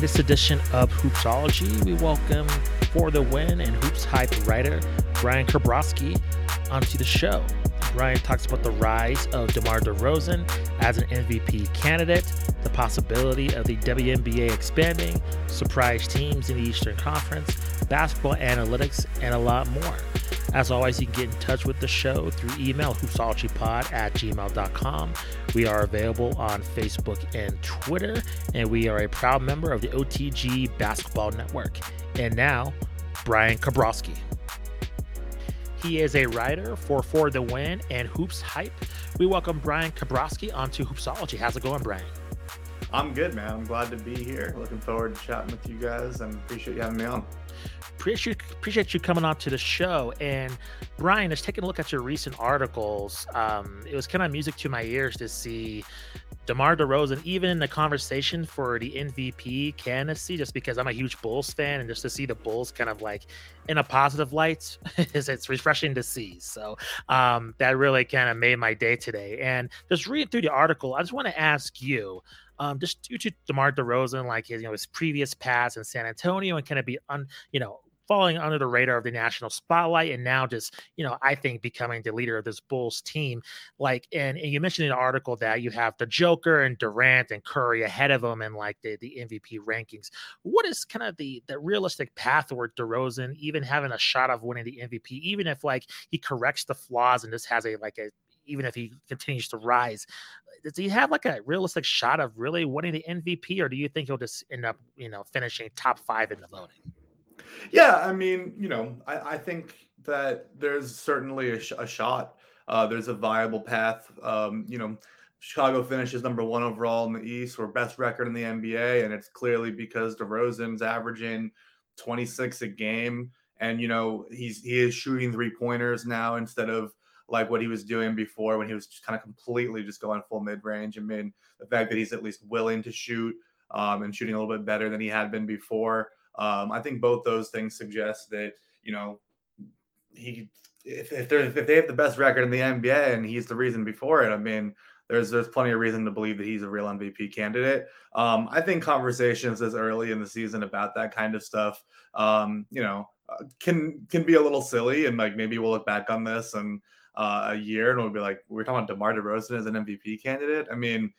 this edition of Hoopsology, we welcome For the Win and Hoops Hype writer Bryan Kalbrosky onto the show. Bryan talks about the rise of DeMar DeRozan as an MVP candidate, the possibility of the WNBA expanding, surprise teams in the Eastern Conference, basketball analytics, and a lot more. As always, you can get in touch with the show through email, hoopsologypod@gmail.com. We are available on Facebook and Twitter, and we are a proud member of the OTG Basketball Network. And now, Bryan Kalbrosky. He is a writer for the Win and Hoops Hype. We welcome Bryan Kalbrosky onto Hoopsology. How's it going, Bryan? I'm good, man. I'm glad to be here. Looking forward to chatting with you guys, and appreciate you having me on. Appreciate you coming on to the show. And Bryan, just taking a look at your recent articles, it was kind of music to my ears to see DeMar DeRozan even in the conversation for the MVP candidacy, just because I'm a huge Bulls fan, and just to see the Bulls kind of like in a positive light is it's refreshing to see. So that really kind of made my day today. And just reading through the article, I just want to ask you, just due to DeMar DeRozan, like his previous pass in San Antonio, and kind of be falling under the radar of the national spotlight, and now just I think becoming the leader of this Bulls team. Like, and you mentioned in the article that you have the Joker and Durant and Curry ahead of him in like the MVP rankings. What is kind of the realistic path toward DeRozan even having a shot of winning the MVP, even if like he corrects the flaws and just has even if he continues to rise? Does he have like a realistic shot of really winning the MVP, or do you think he'll just end up, finishing top 5 in the voting? Yeah. I mean, I think that there's certainly a shot. There's a viable path. Chicago finishes number 1 overall in the East, or best record in the NBA. And it's clearly because DeRozan's averaging 26 a game. And, he is shooting 3-pointers now instead of like what he was doing before, when he was just kind of completely just going full mid-range. I mean, the fact that he's at least willing to shoot and shooting a little bit better than he had been before. I think both those things suggest that, if they have the best record in the NBA and he's the reason before it, I mean, there's plenty of reason to believe that he's a real MVP candidate. I think conversations as early in the season about that kind of stuff, can be a little silly, and like maybe we'll look back on this and a year and we'll be like, we're talking about DeMar DeRozan as an MVP candidate. I mean,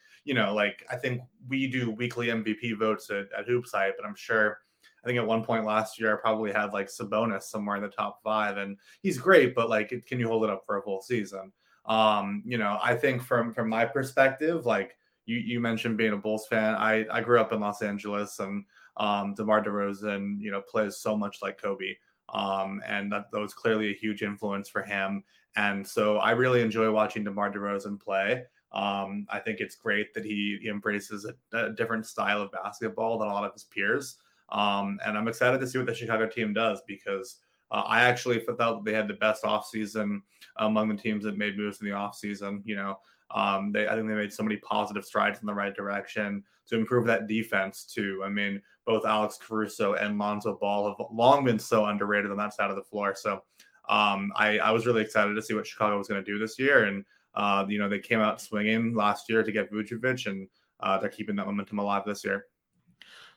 I think we do weekly MVP votes at Hoopsite, but I'm sure, I think at one point last year, I probably had like Sabonis somewhere in the top 5, and he's great, but like, can you hold it up for a full season? I think from my perspective, like you mentioned being a Bulls fan, I grew up in Los Angeles, and DeMar DeRozan, plays so much like Kobe. And that was clearly a huge influence for him. And so I really enjoy watching DeMar DeRozan play. I think it's great that he embraces a different style of basketball than a lot of his peers. And I'm excited to see what the Chicago team does, because I actually felt that they had the best offseason among the teams that made moves in the offseason. I think they made so many positive strides in the right direction to improve that defense too. I mean, both Alex Caruso and Lonzo Ball have long been so underrated on that side of the floor. So I was really excited to see what Chicago was going to do this year. And, they came out swinging last year to get Vucevic, and they're keeping that momentum alive this year.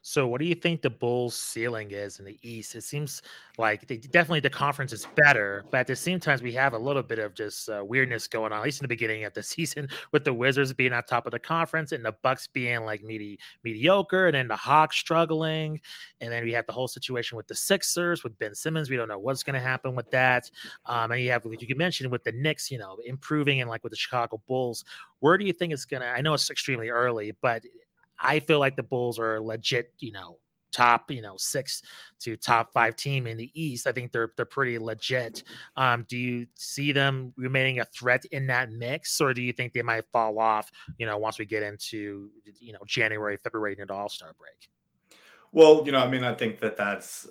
So what do you think the Bulls' ceiling is in the East? It seems like definitely the conference is better, but at the same time, we have a little bit of just weirdness going on, at least in the beginning of the season, with the Wizards being on top of the conference and the Bucks being like mediocre, and then the Hawks struggling. And then we have the whole situation with the Sixers, with Ben Simmons. We don't know what's going to happen with that. And you have, you mentioned with the Knicks, improving, and like with the Chicago Bulls. Where do you think it's going to – I know it's extremely early, but – I feel like the Bulls are legit, top, 6 to top 5 team in the East. I think they're pretty legit. Do you see them remaining a threat in that mix, or do you think they might fall off, once we get into, January, February, and the All-Star break? Well, I think that's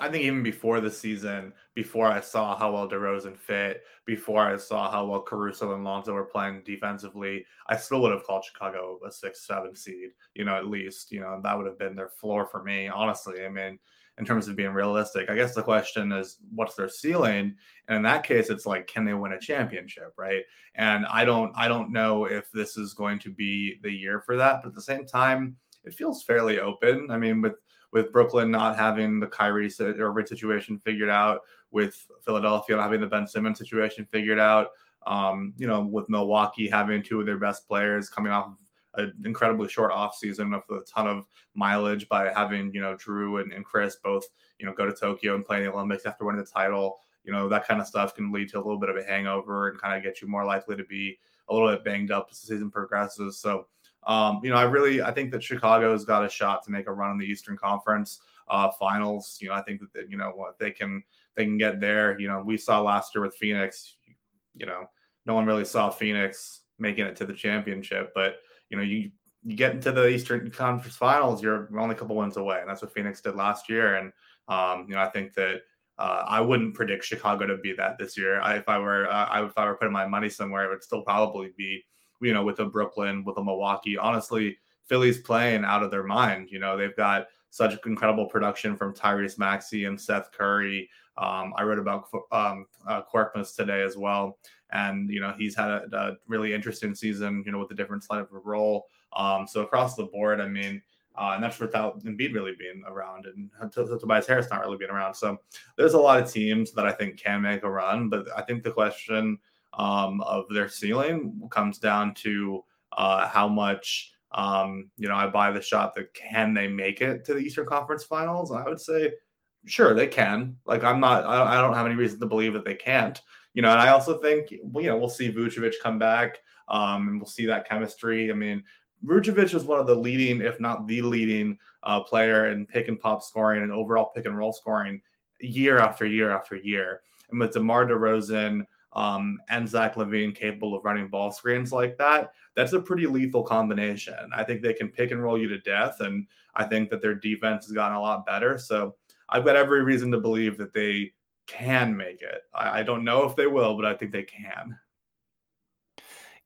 I think even before the season, before I saw how well DeRozan fit, before I saw how well Caruso and Lonzo were playing defensively, I still would have called Chicago a 6-7 seed, at least, that would have been their floor for me, honestly. I mean, in terms of being realistic, I guess the question is, what's their ceiling? And in that case, it's like, can they win a championship, right? And I don't know if this is going to be the year for that, but at the same time, it feels fairly open. I mean, with Brooklyn not having the Kyrie Irving situation figured out, with Philadelphia not having the Ben Simmons situation figured out, with Milwaukee having two of their best players coming off of an incredibly short offseason with a ton of mileage by having, Drew and Chris both, go to Tokyo and play in the Olympics after winning the title. That kind of stuff can lead to a little bit of a hangover and kind of get you more likely to be a little bit banged up as the season progresses. So, I think that Chicago's got a shot to make a run in the Eastern Conference finals. I think that, they can get there. We saw last year with Phoenix, no one really saw Phoenix making it to the championship, but, you get into the Eastern Conference finals, you're only a couple wins away. And that's what Phoenix did last year. And, I think that, I wouldn't predict Chicago to be that this year. If I were putting my money somewhere, it would still probably be, with a Brooklyn, with a Milwaukee. Honestly, Philly's playing out of their mind. They've got such incredible production from Tyrese Maxey and Seth Curry. I wrote about Quarkmas today as well. And, he's had a really interesting season, with a different side of a role. So across the board, I mean, and that's without Embiid really being around and Tobias Harris not really being around. So there's a lot of teams that I think can make a run, but I think the question of their ceiling comes down to how much, I buy the shot that can they make it to the Eastern Conference finals? I would say, sure, they can. Like, I don't have any reason to believe that they can't. And I also think, we'll see Vucevic come back and we'll see that chemistry. I mean, Vucevic is one of the leading, if not the leading, player in pick and pop scoring and overall pick and roll scoring year after year after year. And with DeMar DeRozan and Zach LaVine capable of running ball screens like that, that's a pretty lethal combination. I think they can pick and roll you to death, and I think that their defense has gotten a lot better. So I've got every reason to believe that they can make it. I don't know if they will, but I think they can.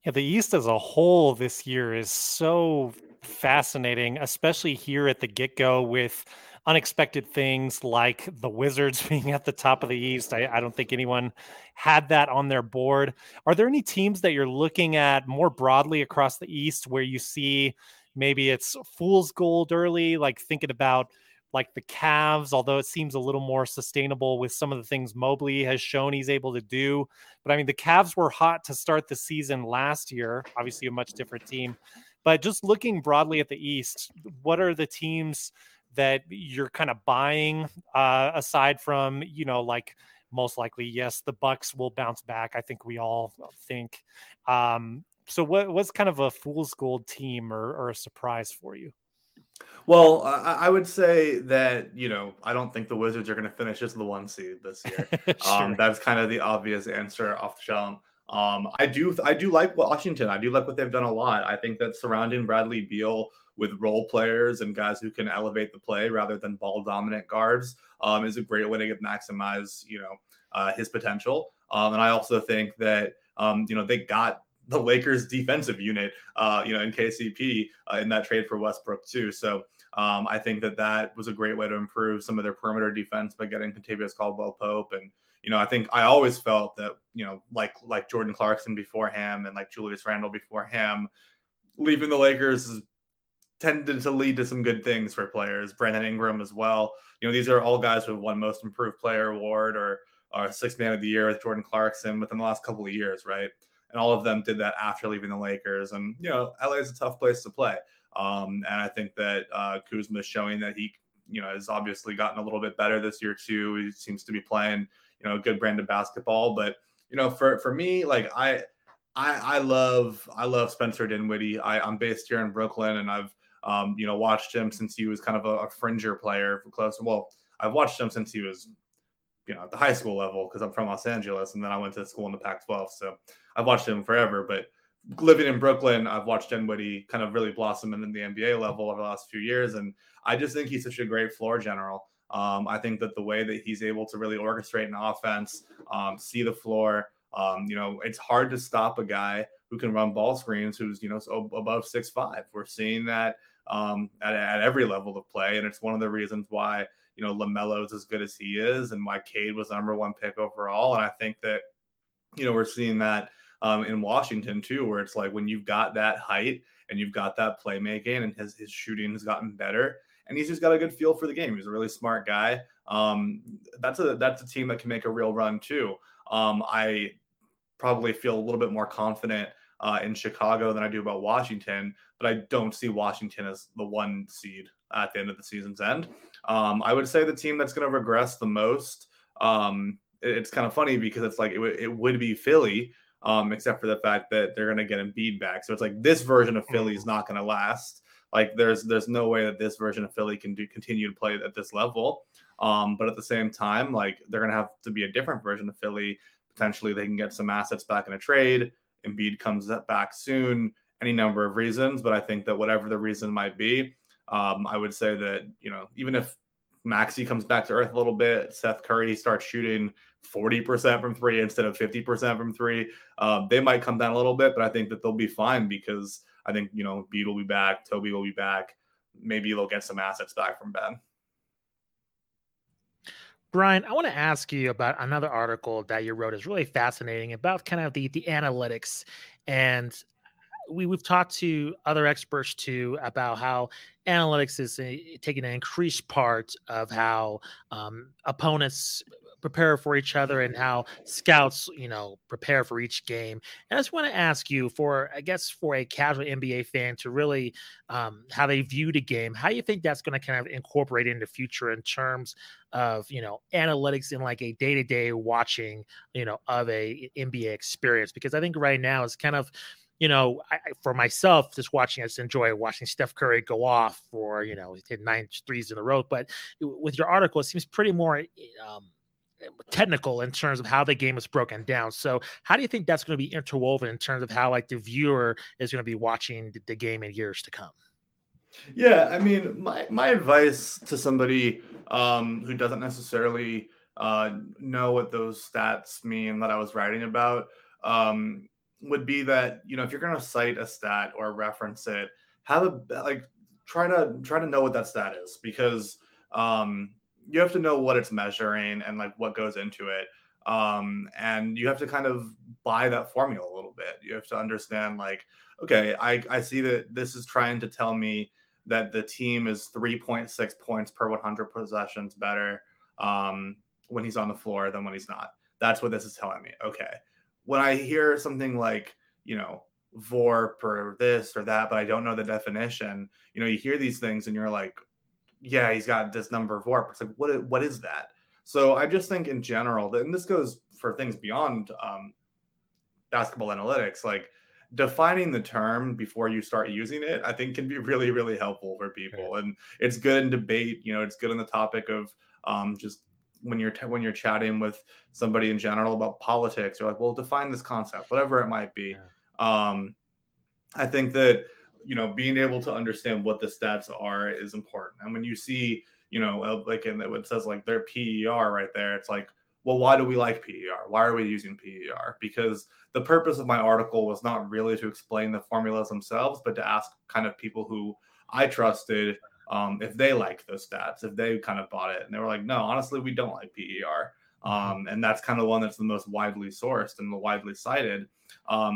Yeah, the East as a whole this year is so fascinating, especially here at the get-go with unexpected things like the Wizards being at the top of the East. I don't think anyone had that on their board. Are there any teams that you're looking at more broadly across the East where you see maybe it's fool's gold early, like thinking about like the Cavs, although it seems a little more sustainable with some of the things Mobley has shown he's able to do. But I mean, the Cavs were hot to start the season last year, obviously a much different team, but just looking broadly at the East, what are the teams that you're kind of buying aside from, most likely, yes, the Bucks will bounce back. I think we all think. So what's kind of a fool's gold team or a surprise for you? Well, I would say that, I don't think the Wizards are going to finish as the 1 seed this year. Sure. That's kind of the obvious answer off the shelf. I do like Washington. I do like what they've done a lot. I think that surrounding Bradley Beal with role players and guys who can elevate the play rather than ball dominant guards is a great way to maximize, his potential. And I also think that, they got the Lakers defensive unit, in KCP in that trade for Westbrook too. So I think that was a great way to improve some of their perimeter defense by getting Kentavious Caldwell-Pope. And, I think I always felt that, like Jordan Clarkson before him and like Julius Randle before him, leaving the Lakers is tended to lead to some good things for players. Brandon Ingram as well. These are all guys who have won Most Improved Player award or Sixth Man of the Year with Jordan Clarkson within the last couple of years, right? And all of them did that after leaving the Lakers. And, LA is a tough place to play. And I think that Kuzma is showing that he, has obviously gotten a little bit better this year too. He seems to be playing, a good brand of basketball. But, for me, like I love Spencer Dinwiddie. I'm based here in Brooklyn, and I've, watched him since he was kind of a fringer player for close. Well, I've watched him since he was, at the high school level because I'm from Los Angeles, and then I went to school in the Pac-12. So I've watched him forever, but living in Brooklyn, I've watched Dinwiddie kind of really blossom in the NBA level over the last few years. And I just think he's such a great floor general. I think that the way that he's able to really orchestrate an offense, see the floor, it's hard to stop a guy who can run ball screens, who's, above 6'5". We're seeing that at every level of play. And it's one of the reasons why, LaMelo's as good as he is and why Cade was #1 pick overall. And I think that, we're seeing that in Washington too, where it's like when you've got that height and you've got that playmaking, and his shooting has gotten better. And he's just got a good feel for the game. He's a really smart guy. That's a team that can make a real run too. I probably feel a little bit more confident in Chicago than I do about Washington, but I don't see Washington as the one seed at the end of the season's end. I would say the team that's going to regress the most, it's kind of funny because it's like it would be Philly, except for the fact that they're going to get Embiid back. So it's like this version of Philly is not going to last. Like there's no way that this version of Philly can continue to play at this level. But at the same time, like they're going to have to be a different version of Philly. Potentially they can get some assets back in a trade. Embiid comes back soon, any number of reasons. But I think that whatever the reason might be, I would say that, you know, even if Maxey comes back to earth a little bit, Seth Curry starts shooting 40% from three instead of 50% from three, they might come down a little bit, but I think that they'll be fine because I think, you know, Bede will be back, Toby will be back. Maybe they'll get some assets back from Ben. Bryan, I want to ask you about another article that you wrote. It's really fascinating about kind of the analytics. And we've talked to other experts too about how analytics is taking an increased part of how opponents prepare for each other and how scouts, you know, prepare for each game. And I just want to ask you for a casual NBA fan to really how they view the game, how you think that's going to kind of incorporate into future in terms of, you know, analytics in like a day-to-day watching, you know, of a NBA experience, because I think right now it's kind of, you know, for myself, I just enjoy watching Steph Curry go off for, you know, he hit 9 threes in a row. But with your article, it seems pretty more technical in terms of how the game is broken down. So how do you think that's going to be interwoven in terms of how like the viewer is going to be watching the game in years to come? Yeah, I mean, my advice to somebody who doesn't necessarily know what those stats mean that I was writing about would be that, you know, if you're going to cite a stat or reference it, try to know what that stat is, because you have to know what it's measuring and like what goes into it. And you have to kind of buy that formula a little bit. You have to understand like, okay, I see that this is trying to tell me that the team is 3.6 points per 100 possessions better when he's on the floor than when he's not. That's what this is telling me. Okay. When I hear something like, you know, VORP or this or that, but I don't know the definition, you know, you hear these things and you're like, yeah, he's got this number of VORP. It's like, what is that? So I just think in general, and this goes for things beyond basketball analytics, like defining the term before you start using it, I think can be really, really helpful for people. And it's good in debate, you know, it's good on the topic of just when you're chatting with somebody in general about politics, you're like, well, define this concept, whatever it might be. Yeah. I think that, you know, being able to understand what the stats are is important. And when you see, you know, like in it says like their PER right there, it's like, well, why do we like PER? Why are we using PER? Because the purpose of my article was not really to explain the formulas themselves, but to ask kind of people who I trusted if they liked those stats, if they kind of bought it. And they were like, no, honestly, we don't like PER. And that's kind of one that's the most widely sourced and the widely cited.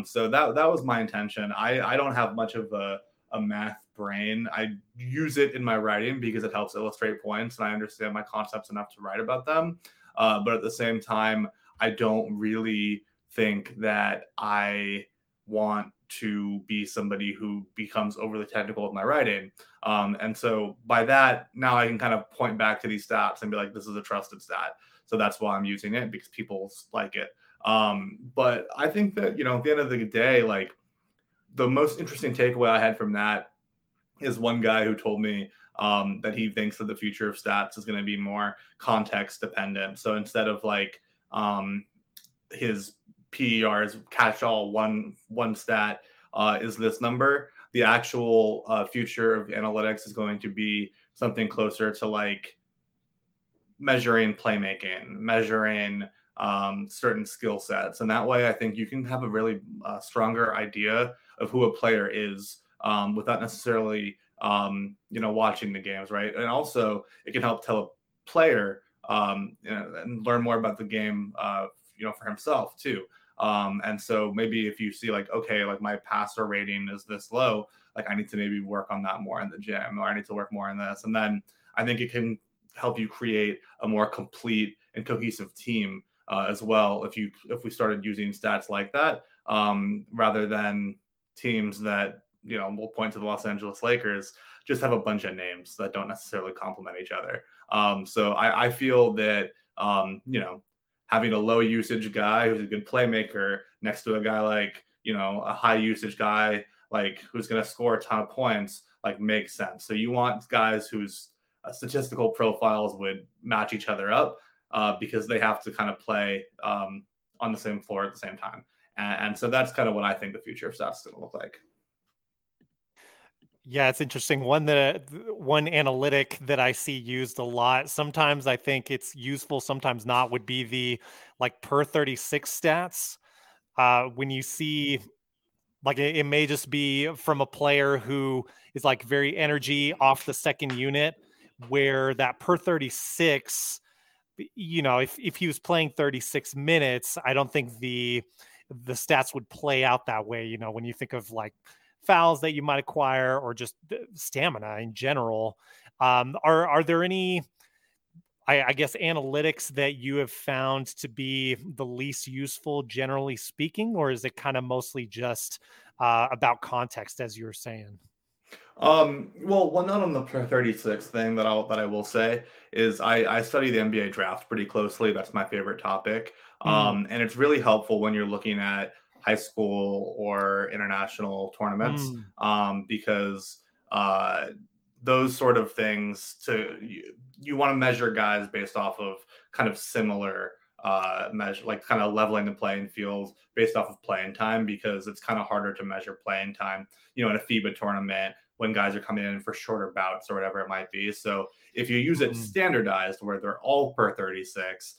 So that was my intention. I don't have much of a math brain. I use it in my writing because it helps illustrate points and I understand my concepts enough to write about them. But at the same time, I don't really think that I want to be somebody who becomes overly technical with my writing. And so by that, now I can kind of point back to these stats and be like, this is a trusted stat. So that's why I'm using it, because people like it. But I think that, you know, at the end of the day, like the most interesting takeaway I had from that is one guy who told me that he thinks that the future of stats is going to be more context dependent. So instead of like his PER's catch-all one stat is this number, the actual future of analytics is going to be something closer to like measuring playmaking, measuring certain skill sets. And that way, I think you can have a really stronger idea of who a player is without necessarily, you know, watching the games, right? And also, it can help tell a player you know, and learn more about the game, you know, for himself too. And so maybe if you see like, okay, like my passer rating is this low, like, I need to maybe work on that more in the gym, or I need to work more on this. And then I think it can help you create a more complete and cohesive team as well. If we started using stats like that, rather than teams that, you know, we'll point to the Los Angeles Lakers, just have a bunch of names that don't necessarily complement each other. So I feel that, you know, having a low usage guy who's a good playmaker next to a guy like, you know, a high usage guy, like who's going to score a ton of points, like makes sense. So you want guys whose statistical profiles would match each other up because they have to kind of play on the same floor at the same time. And so that's kind of what I think the future of stats is going to look like. Yeah, it's interesting. One analytic that I see used a lot, sometimes I think it's useful, sometimes not, would be the like per 36 stats. When you see, like, it may just be from a player who is like very energy off the second unit, where that per 36, you know, if he was playing 36 minutes, I don't think the stats would play out that way. You know, when you think of like fouls that you might acquire, or just stamina in general. Are there any, I guess, analytics that you have found to be the least useful, generally speaking, or is it kind of mostly just about context, as you were saying? Well, not on the per 36 thing that I will say is I study the NBA draft pretty closely. That's my favorite topic. And it's really helpful when you're looking at high school or international tournaments, because those sort of things, you want to measure guys based off of kind of similar measure, like kind of leveling the playing field based off of playing time, because it's kind of harder to measure playing time, you know, in a FIBA tournament when guys are coming in for shorter bouts or whatever it might be. So if you use it standardized where they're all per 36,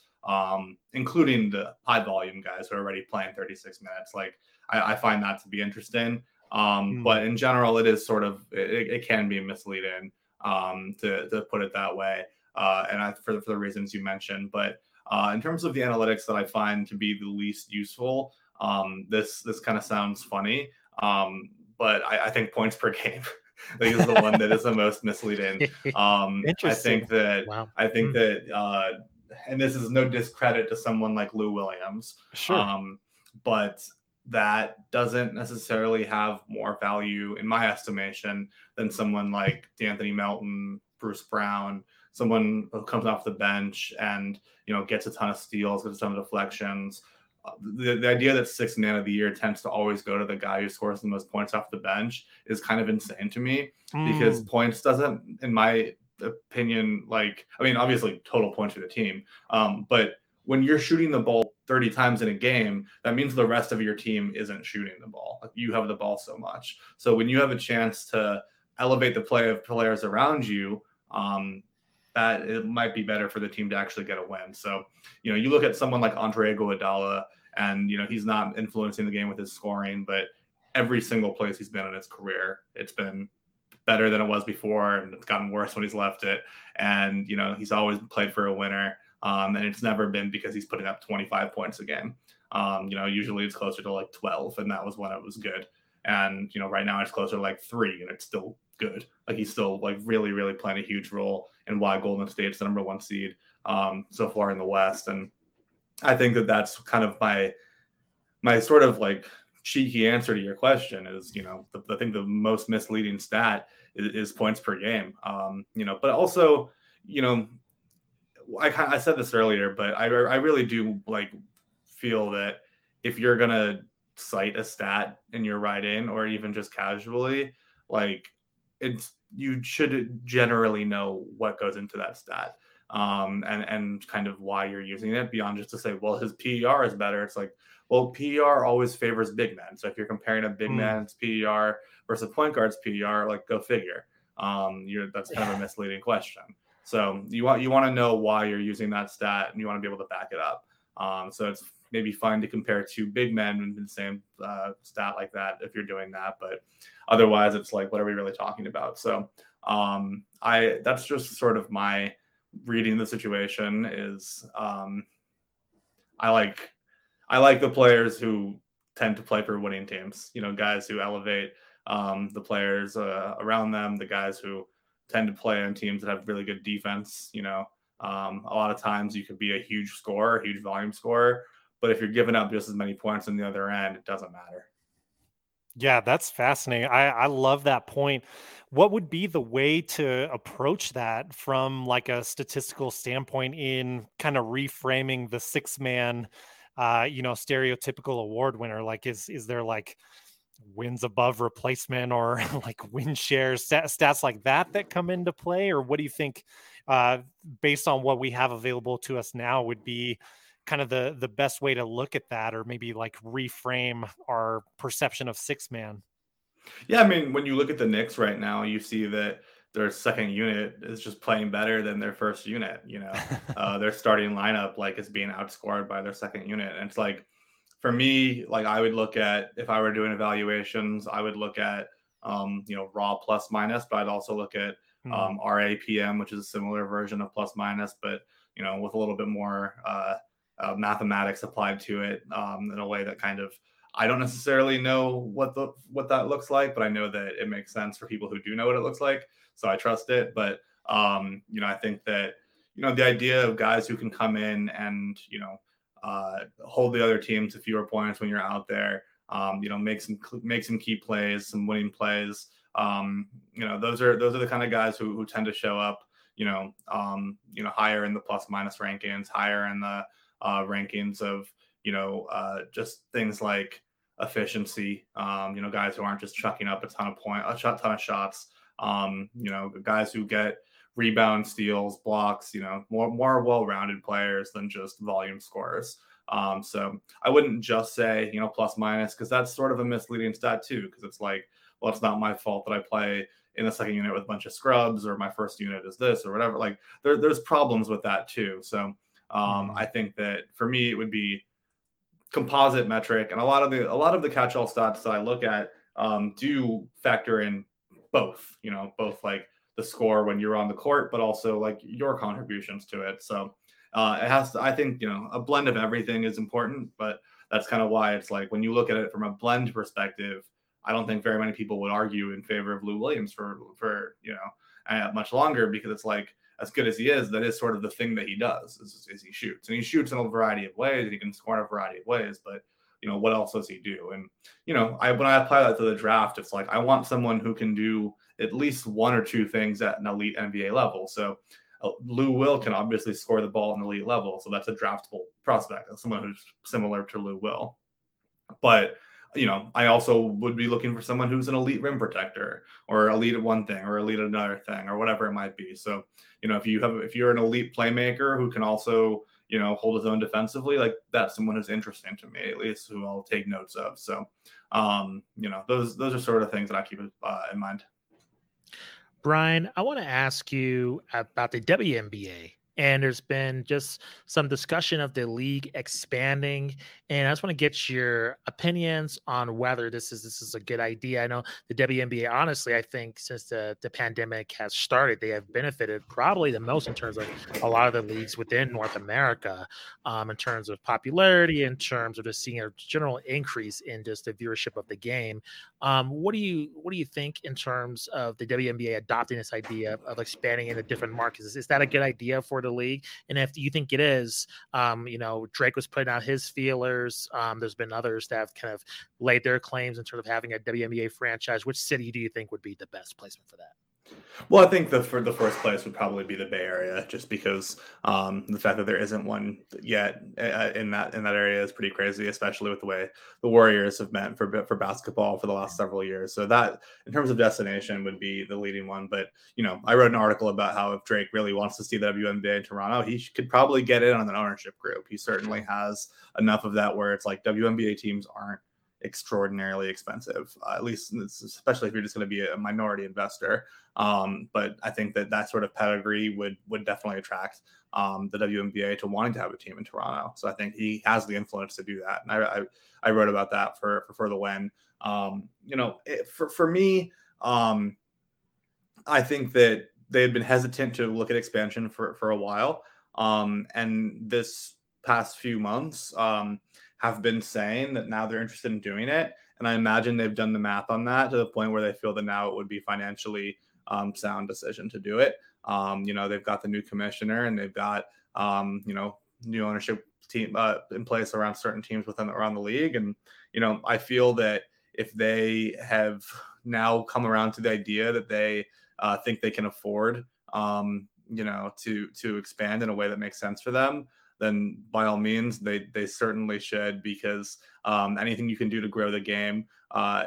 including the high volume guys who are already playing 36 minutes. Like I find that to be interesting. But in general, it is sort of, it can be misleading, to put it that way. And for the reasons you mentioned, but, in terms of the analytics that I find to be the least useful, this kind of sounds funny. But I think points per game is the one that is the most misleading. Interesting. I think that and this is no discredit to someone like Lou Williams, sure. But that doesn't necessarily have more value in my estimation than someone like D'Anthony Melton, Bruce Brown, someone who comes off the bench and, you know, gets a ton of steals, gets a ton of deflections. The idea that sixth man of the year tends to always go to the guy who scores the most points off the bench is kind of insane to me, because points doesn't, in my opinion, like, I mean, obviously total points for the team, but when you're shooting the ball 30 times in a game, that means the rest of your team isn't shooting the ball. Like, you have the ball so much, so when you have a chance to elevate the play of players around you, that it might be better for the team to actually get a win. So, you know, you look at someone like Andre Iguodala, and, you know, he's not influencing the game with his scoring, but every single place he's been in his career, it's been better than it was before, and it's gotten worse when he's left it. And, you know, he's always played for a winner, and it's never been because he's putting up 25 points a game. You know, usually it's closer to like 12, and that was when it was good. And, you know, right now it's closer to like 3, and it's still good. Like, he's still like really, really playing a huge role in why Golden State's the number one seed so far in the West. And I think that that's kind of my sort of like cheeky answer to your question is, you know, I think the most misleading stat is points per game. You know, but also, you know, I said this earlier, but I really do like feel that if you're going to cite a stat in your write-in, or even just casually, like, you should generally know what goes into that stat, and kind of why you're using it, beyond just to say, well, his PER is better. It's like, well, PER always favors big men. So if you're comparing a big man's PER versus a point guard's PER, like, go figure. That's kind of a misleading question. So you want to know why you're using that stat, and you want to be able to back it up. So it's maybe fine to compare two big men in the same stat like that if you're doing that. But otherwise, it's like, what are we really talking about? So that's just sort of my reading the situation is I like the players who tend to play for winning teams, you know, guys who elevate the players around them, the guys who tend to play on teams that have really good defense. You know, a lot of times you could be a huge scorer, a huge volume scorer, but if you're giving up just as many points on the other end, it doesn't matter. Yeah, that's fascinating. I love that point. What would be the way to approach that from like a statistical standpoint in kind of reframing the six-man, stereotypical award winner? Like, is there like wins above replacement or like win shares, stats like that come into play? Or what do you think, based on what we have available to us now, would be kind of the best way to look at that, or maybe like reframe our perception of six man? Yeah. I mean, when you look at the Knicks right now, you see that their second unit is just playing better than their first unit, you know, their starting lineup, like, is being outscored by their second unit. And it's like, for me, like, I would look at, if I were doing evaluations, I would look at, raw plus minus, but I'd also look at RAPM, which is a similar version of plus minus, but, you know, with a little bit more, mathematics applied to it in a way that kind of, I don't necessarily know what that looks like, but I know that it makes sense for people who do know what it looks like. So I trust it. But, I think that, the idea of guys who can come in and, hold the other team to fewer points when you're out there, make some key plays, some winning plays. Those are the kind of guys who tend to show up, higher in the plus minus rankings, higher in the rankings of, just things like efficiency, guys who aren't just chucking up a ton of shots, guys who get rebounds, steals, blocks, more well-rounded players than just volume scorers. So I wouldn't just say, plus minus, because that's sort of a misleading stat too, because it's like, well, it's not my fault that I play in the second unit with a bunch of scrubs, or my first unit is this or whatever. Like, there's problems with that too. So I think that for me, it would be composite metric, and a lot of the catch-all stats that I look at do factor in both, both like the score when you're on the court, but also like your contributions to it. So it has to, I think, a blend of everything is important, but that's kind of why it's like, when you look at it from a blend perspective, I don't think very many people would argue in favor of Lou Williams for much longer, because it's like, as good as he is, that is sort of the thing that he does is he shoots. And he shoots in a variety of ways, and he can score in a variety of ways, but what else does he do? And, when I apply that to the draft, it's like, I want someone who can do at least one or two things at an elite NBA level. So Lou Will can obviously score the ball at an elite level. So that's a draftable prospect. That's someone who's similar to Lou Will. But, I also would be looking for someone who's an elite rim protector, or elite at one thing, or elite at another thing, or whatever it might be. So, if you're an elite playmaker who can also, hold his own defensively, like, that's someone who's interesting to me, at least, who I'll take notes of. So, those are sort of things that I keep in mind. Bryan, I want to ask you about the WNBA. And there's been just some discussion of the league expanding, and I just want to get your opinions on whether this is a good idea. I know the WNBA, honestly, I think since the pandemic has started, they have benefited probably the most in terms of a lot of the leagues within North America, in terms of popularity, in terms of just seeing a general increase in just the viewership of the game. What do you think in terms of the WNBA adopting this idea of expanding into different markets? Is that a good idea for the league? And if you think it is, Drake was putting out his feelers. There's been others that have kind of laid their claims in terms of having a WNBA franchise. Which city do you think would be the best placement for that? Well, I think the first place would probably be the Bay Area, just because the fact that there isn't one yet in that area is pretty crazy, especially with the way the Warriors have meant for basketball for the last several years. So that, in terms of destination, would be the leading one. But I wrote an article about how if Drake really wants to see the WNBA in Toronto, he could probably get in on an ownership group. He certainly has enough of that where it's like WNBA teams aren't extraordinarily expensive, at least, especially if you're just going to be a minority investor. But I think that sort of pedigree would definitely attract the WNBA to wanting to have a team in Toronto. So I think he has the influence to do that. And I wrote about that for the Win. For me, I think that they had been hesitant to look at expansion for a while. And this past few months, have been saying that now they're interested in doing it. And I imagine they've done the math on that to the point where they feel that now it would be financially sound decision to do it. You know, they've got the new commissioner and they've got, you know, new ownership team in place around certain teams within around the league. And, you know, I feel that if they have now come around to the idea that they think they can afford, you know, to expand in a way that makes sense for them, then by all means, they certainly should, because anything you can do to grow the game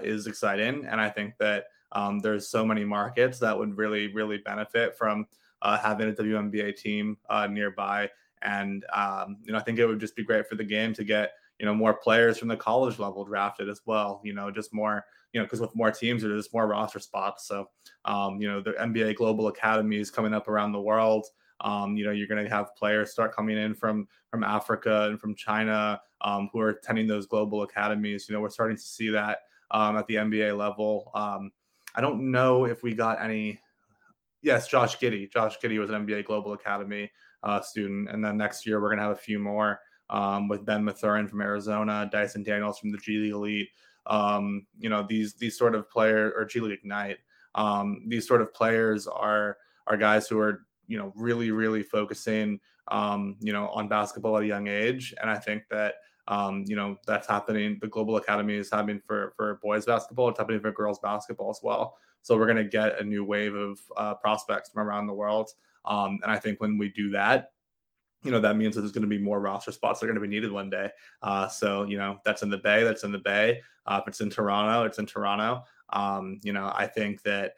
is exciting. And I think that there's so many markets that would really, really benefit from having a WNBA team nearby. And, you know, I think it would just be great for the game to get, you know, more players from the college level drafted as well, you know, just more, you know, because with more teams, there's more roster spots. So, you know, the NBA Global Academy is coming up around the world. You know, you're going to have players start coming in from Africa and from China who are attending those global academies. You know, we're starting to see that at the NBA level. I don't know if we got any. Yes, Josh Giddey. Josh Giddey was an NBA Global Academy student. And then next year, we're going to have a few more with Ben Mathurin from Arizona, Dyson Daniels from the G League Elite. You know, these sort of players, or G League Ignite, these sort of players are guys who are, you know, really, really focusing, you know, on basketball at a young age. And I think that, you know, that's happening. The Global Academy is happening for boys basketball. It's happening for girls basketball as well. So we're going to get a new wave of prospects from around the world. And I think when we do that, you know, that means that there's going to be more roster spots that are going to be needed one day. So, you know, that's in the Bay. That's in the Bay. If it's in Toronto, it's in Toronto. You know, I think that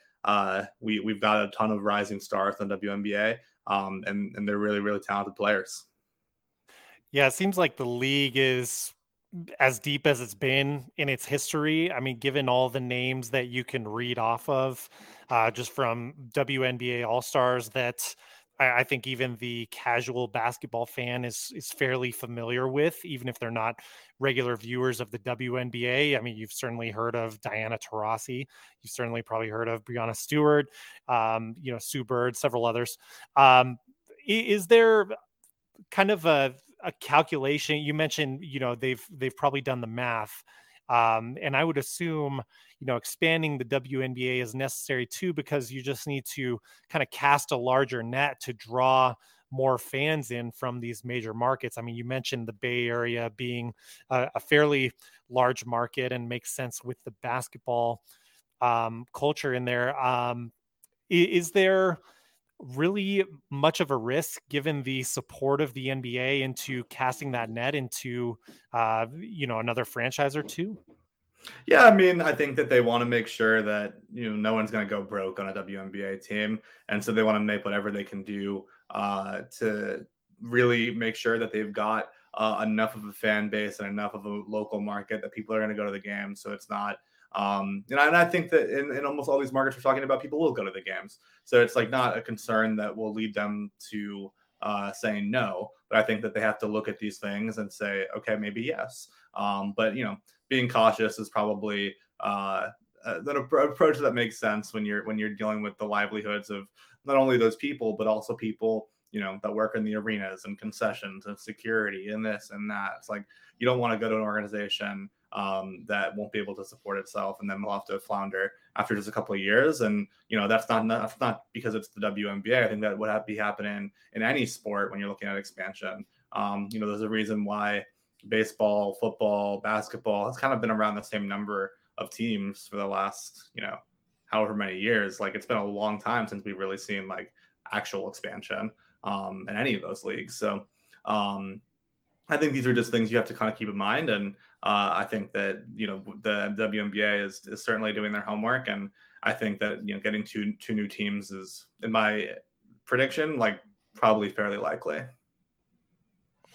we've got a ton of rising stars in the WNBA, and they're really, really talented players. Yeah, it seems like the league is as deep as it's been in its history. I mean, given all the names that you can read off of, just from WNBA All-Stars that I think even the casual basketball fan is fairly familiar with, even if they're not regular viewers of the WNBA. I mean, you've certainly heard of Diana Taurasi. You've certainly probably heard of Breonna Stewart, you know, Sue Bird, several others. Is there kind of a calculation? You mentioned, you know, they've probably done the math. And I would assume, you know, expanding the WNBA is necessary too, because you just need to kind of cast a larger net to draw more fans in from these major markets. I mean, you mentioned the Bay Area being a fairly large market and makes sense with the basketball culture in there. Is there really much of a risk, given the support of the NBA, into casting that net into, you know, another franchise or two? Yeah, I mean, I think that they want to make sure that, you know, no one's going to go broke on a WNBA team. And so they want to make whatever they can do to really make sure that they've got enough of a fan base and enough of a local market that people are going to go to the game. So it's not, you know, and I think that in almost all these markets we're talking about, people will go to the games. So it's like not a concern that will lead them to saying no. But I think that they have to look at these things and say, okay, maybe yes. But, you know, being cautious is probably an approach that makes sense when you're dealing with the livelihoods of not only those people, but also people, you know, that work in the arenas and concessions and security and this and that. It's like, you don't want to go to an organization that won't be able to support itself, and then we'll have to flounder after just a couple of years. And, you know, that's not because it's the WNBA. I think that would be happening in any sport when you're looking at expansion. You know, there's a reason why baseball, football, basketball has kind of been around the same number of teams for the last, you know, however many years. Like, it's been a long time since we've really seen like actual expansion in any of those leagues. So I think these are just things you have to kind of keep in mind. And I think that, you know, the WNBA is certainly doing their homework. And I think that, you know, getting two new teams is, in my prediction, like probably fairly likely.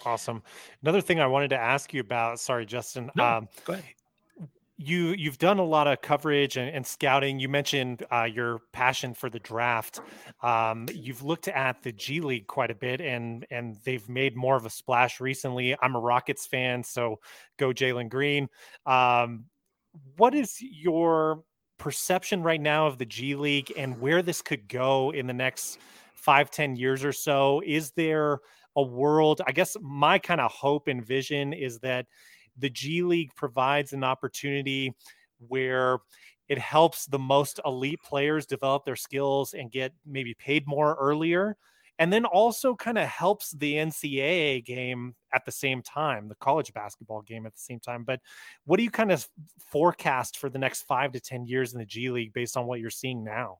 Awesome. Another thing I wanted to ask you about, sorry, Justin, no, go ahead. You've done a lot of coverage and scouting. You mentioned your passion for the draft. You've looked at the G League quite a bit, and they've made more of a splash recently. I'm a Rockets fan, so go Jalen Green. What is your perception right now of the G League and where this could go in the next 5-10 years or so? Is there a world? I guess my kind of hope and vision is that the G League provides an opportunity where it helps the most elite players develop their skills and get maybe paid more earlier. And then also kind of helps the NCAA game at the same time, the college basketball game at the same time. But what do you kind of forecast for the next 5 to 10 years in the G League based on what you're seeing now?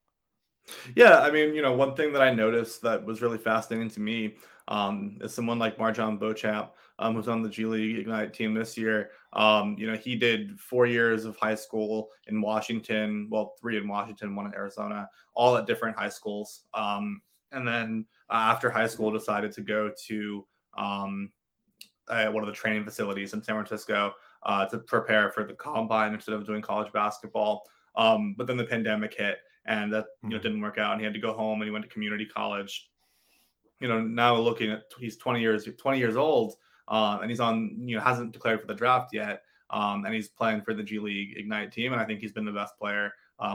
Yeah, I mean, you know, one thing that I noticed that was really fascinating to me is someone like Marjon Beauchamp, who's on the G League Ignite team this year. You know, he did 4 years of high school in Washington, well, 3 in Washington, 1 in Arizona, all at different high schools. And then after high school, decided to go to one of the training facilities in San Francisco to prepare for the combine instead of doing college basketball. But then the pandemic hit, and that didn't work out, and he had to go home, and he went to community college. You know, now looking at he's 20 years old, and he's on, hasn't declared for the draft yet, and he's playing for the G League Ignite team, and I think he's been the best player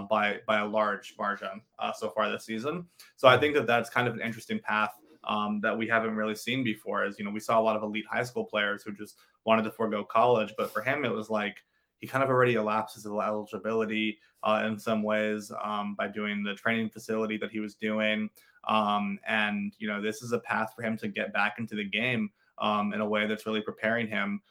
by a large margin so far this season. So I think that that's kind of an interesting path that we haven't really seen before. As you know, we saw a lot of elite high school players who just wanted to forego college, but for him it was like he kind of already elapses his eligibility in some ways by doing the training facility that he was doing. And, you know, this is a path for him to get back into the game in a way that's really preparing him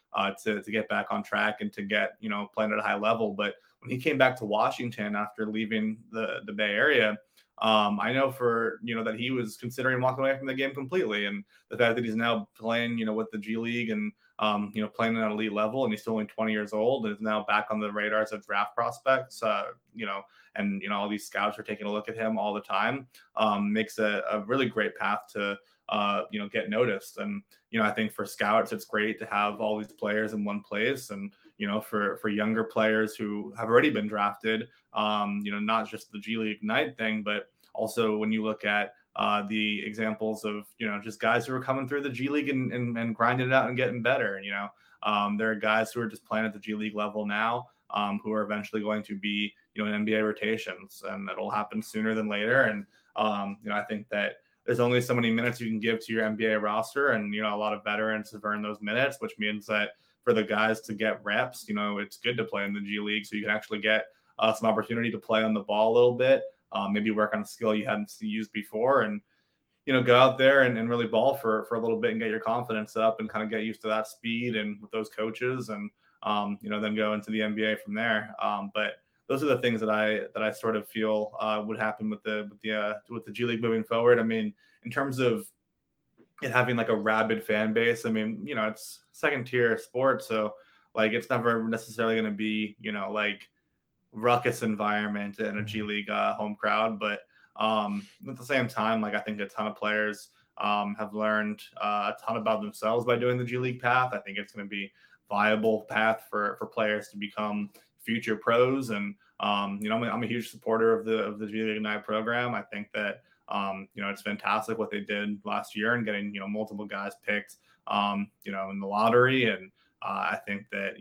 to get back on track and to get, playing at a high level. But when he came back to Washington after leaving the Bay Area, I know for, that he was considering walking away from the game completely. And the fact that he's now playing, with the G League and, playing at an elite level, and he's still only 20 years old and is now back on the radars of draft prospects, and, all these scouts are taking a look at him all the time, makes a really great path to, get noticed. And, I think for scouts, it's great to have all these players in one place. And, for younger players who have already been drafted, not just the G League Ignite thing, but also when you look at the examples of, just guys who are coming through the G League and grinding it out and getting better. There are guys who are just playing at the G League level now who are eventually going to be, in NBA rotations, and that'll happen sooner than later. And, I think that there's only so many minutes you can give to your NBA roster, and, a lot of veterans have earned those minutes, which means that for the guys to get reps, it's good to play in the G League so you can actually get some opportunity to play on the ball a little bit. Maybe work on a skill you hadn't used before, and go out there and really ball for a little bit and get your confidence up and kind of get used to that speed and with those coaches, and then go into the NBA from there. But those are the things that I sort of feel would happen with the G League moving forward. I mean, in terms of it having like a rabid fan base, I mean, it's second tier sport, so like it's never necessarily going to be like ruckus environment in a G League home crowd, but at the same time, like I think a ton of players have learned a ton about themselves by doing the G League path. I think it's going to be viable path for players to become future pros, and I'm a huge supporter of the G League Ignite program. I think that it's fantastic what they did last year and getting multiple guys picked in the lottery, and I think that,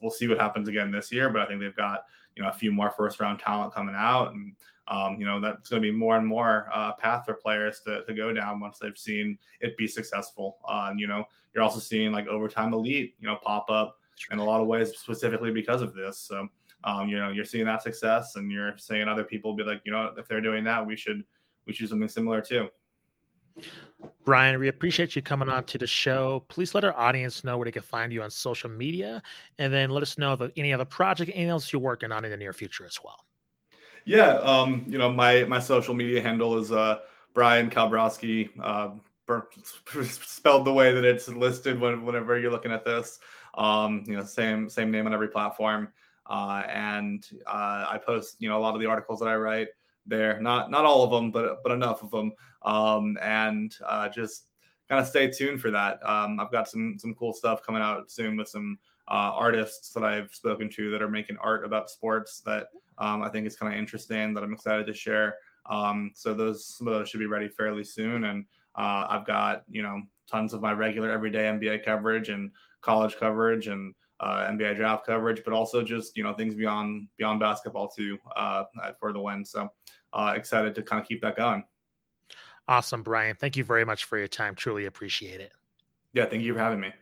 we'll see what happens again this year, but I think they've got, a few more first round talent coming out, and, that's going to be more and more path for players to go down once they've seen it be successful. You're also seeing like Overtime Elite, pop up in a lot of ways specifically because of this. So, you're seeing that success, and you're seeing other people be like, if they're doing that, we should do something similar too. Bryan, we appreciate you coming on to the show. Please let our audience know where they can find you on social media, and then let us know about any other project, anything else you're working on in the near future as well. Yeah, my social media handle is Bryan Kalbrosky, spelled the way that it's listed whenever you're looking at this. Same name on every platform, and I post a lot of the articles that I write there, not all of them, but enough of them, and just kind of stay tuned for that. I've got some cool stuff coming out soon with some artists that I've spoken to that are making art about sports that I think is kind of interesting, that I'm excited to share. So some of those should be ready fairly soon, and I've got tons of my regular everyday NBA coverage and college coverage and NBA draft coverage, but also just things beyond basketball too for the win. So excited to kind of keep that going. Awesome, Bryan. Thank you very much for your time. Truly appreciate it. Yeah, thank you for having me.